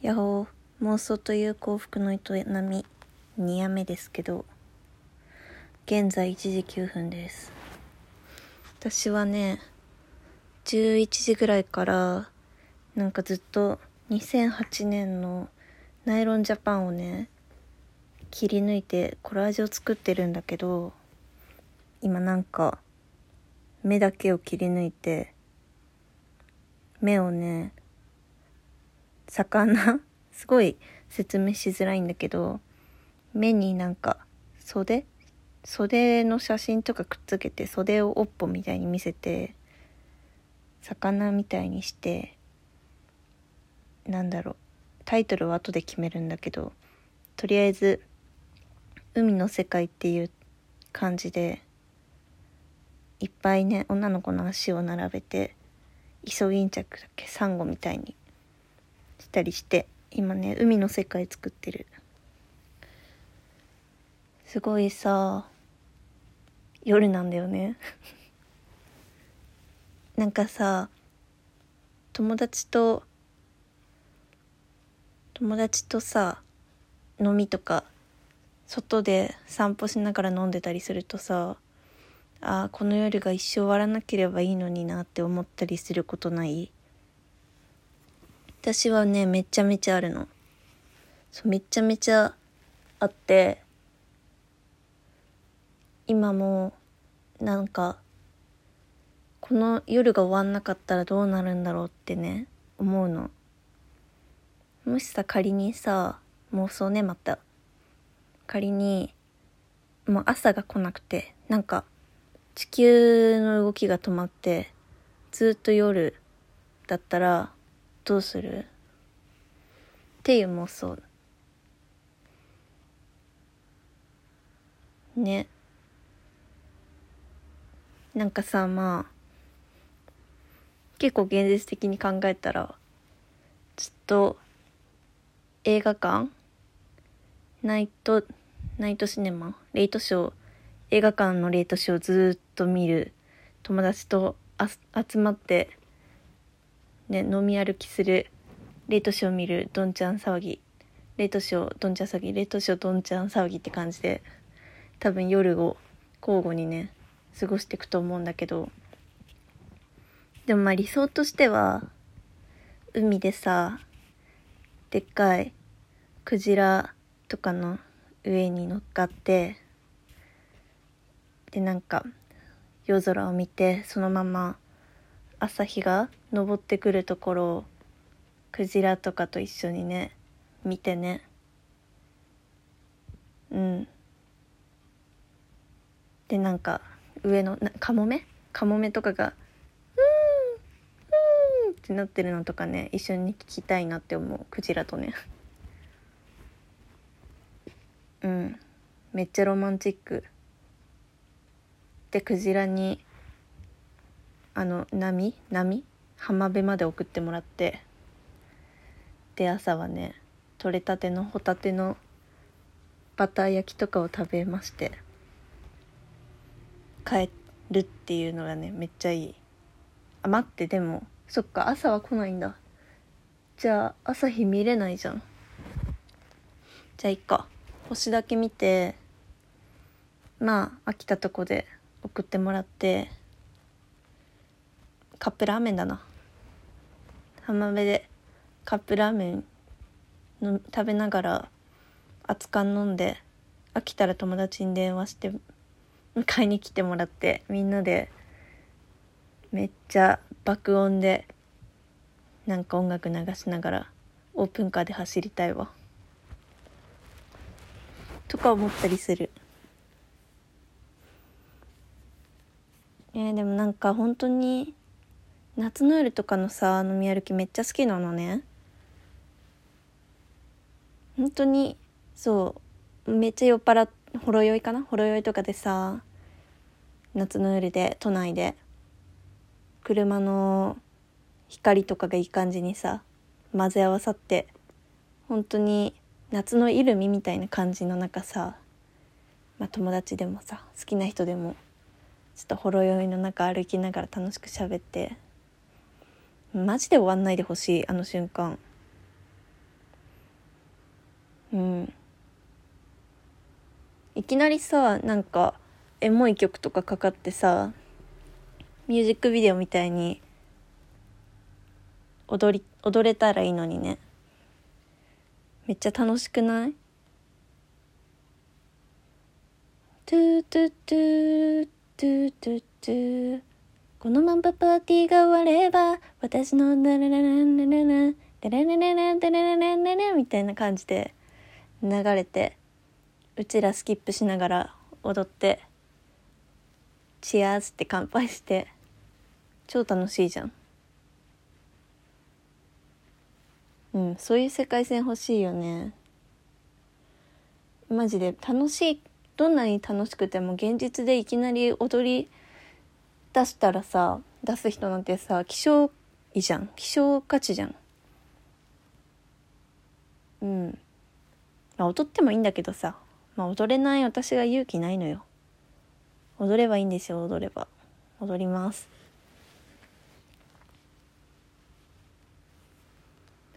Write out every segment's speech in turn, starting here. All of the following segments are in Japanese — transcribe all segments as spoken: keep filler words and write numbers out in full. やっほー、妄想という幸福の営みにやめですけど、現在いちじきゅうふんです。私はね、じゅういちじぐらいからなんかずっとにせんはちねんのナイロンジャパンをね切り抜いてコラージュを作ってるんだけど、今なんか目だけを切り抜いて、目をね、魚すごい説明しづらいんだけど、目になんか袖袖の写真とかくっつけて、袖をおっぽみたいに見せて魚みたいにして、なんだろう、タイトルは後で決めるんだけど、とりあえず海の世界っていう感じでいっぱいね、女の子の足を並べてイソギンチャクだっけ、サンゴみたいにしたりして、今ね海の世界作ってる。すごいさ、夜なんだよねなんかさ、友達と友達とさ、飲みとか外で散歩しながら飲んでたりするとさ、ああこの夜が一生終わらなければいいのになって思ったりすることない？私はね、めちゃめちゃあるの。そう、めちゃめちゃあって、今もなんかこの夜が終わんなかったらどうなるんだろうってね思うの。もしさ、仮にさ、妄想ね、また仮にもう朝が来なくて、なんか地球の動きが止まってずっと夜だったらどうするっていう妄想ね。なんかさ、まあ結構現実的に考えたら、ちょっと映画館、ナイトナイトシネマ、レイトショー、映画館のレイトショーずっと見る友達とあ集まってね、飲み歩きする、レイトショー見る、どんちゃん騒ぎ、レイトショーどんちゃん騒ぎ、レイトショーどんちゃん騒ぎって感じで、多分夜を交互にね過ごしていくと思うんだけど、でもまあ理想としては海でさ、でっかいクジラとかの上に乗っかって、でなんか夜空を見て、そのまま朝日が昇ってくるところをクジラとかと一緒にね見てね、うん、でなんか上のなカモメカモメとかがうーんうーんってなってるのとかね、一緒に聞きたいなって思う、クジラとねうん、めっちゃロマンチックで、クジラにあの波波浜辺まで送ってもらって、で朝はね取れたてのホタテのバター焼きとかを食べまして帰るっていうのがね、めっちゃいい。あ、待って、でもそっか、朝は来ないんだ。じゃあ朝日見れないじゃん。じゃあいっか、星だけ見て、まあ飽きたとこで送ってもらって、カップラーメンだな、浜辺でカップラーメンの食べながら熱燗飲んで、飽きたら友達に電話して迎えに来てもらって、みんなでめっちゃ爆音でなんか音楽流しながらオープンカーで走りたいわとか思ったりする。えー、でもなんか本当に夏の夜とかのさ、飲み歩きめっちゃ好きなのね。本当にそう、めっちゃ酔っ払って、ほろ酔いかな、ほろ酔いとかでさ、夏の夜で都内で車の光とかがいい感じにさ混ぜ合わさって、本当に夏のイルミみたいな感じの中さ、まあ、友達でもさ好きな人でもちょっとほろ酔いの中歩きながら楽しく喋って、マジで終わんないでほしい、あの瞬間。きなりさ、なんかエモい曲とかかかってさ、ミュージックビデオみたいに踊り踊れたらいいのにね。めっちゃ楽しくない？トゥトゥトゥトゥトゥトゥ、このままパーティーが終われば私のダラララララダララララダラララララみたいな感じで流れて、うちらスキップしながら踊ってチアーズって乾杯して、超楽しいじゃん。うん、そういう世界線欲しいよね。マジで楽しい。どんなに楽しくても現実でいきなり踊り出したらさ、出す人なんてさ、希少いじゃん、希少価値じゃん。うん、まあ、踊ってもいいんだけどさ、まあ、踊れない私が勇気ないのよ。踊ればいいんですよ。踊れば踊ります。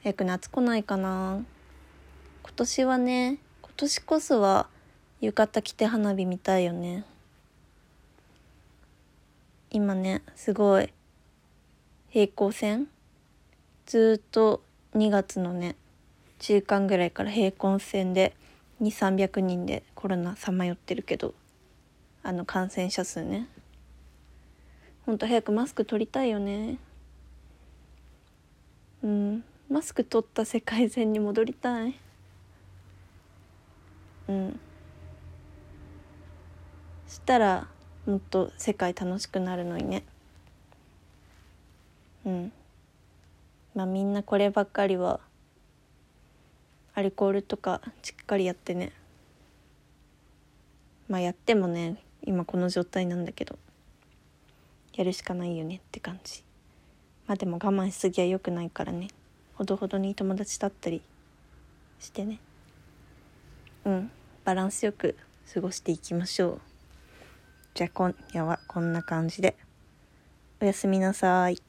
早く夏来ないかな。今年はね、今年こそは浴衣着て花火見たいよね。今ね、すごい平行線、ずっとにがつのね中間ぐらいから平行線でにせんさんびゃくにんでコロナさまよってるけど、あの感染者数ね、ほんと早くマスク取りたいよね。うん、マスク取った世界線に戻りたい。うん。したらもっと世界楽しくなるのにね。うん。まあみんなこればっかりはアルコールとかしっかりやってね。まあやってもね、今この状態なんだけど、やるしかないよねって感じ。まあでも我慢しすぎは良くないからね。ほどほどに友達だったりしてね。うん、バランスよく過ごしていきましょう。じゃあ今夜はこんな感じで。おやすみなさい。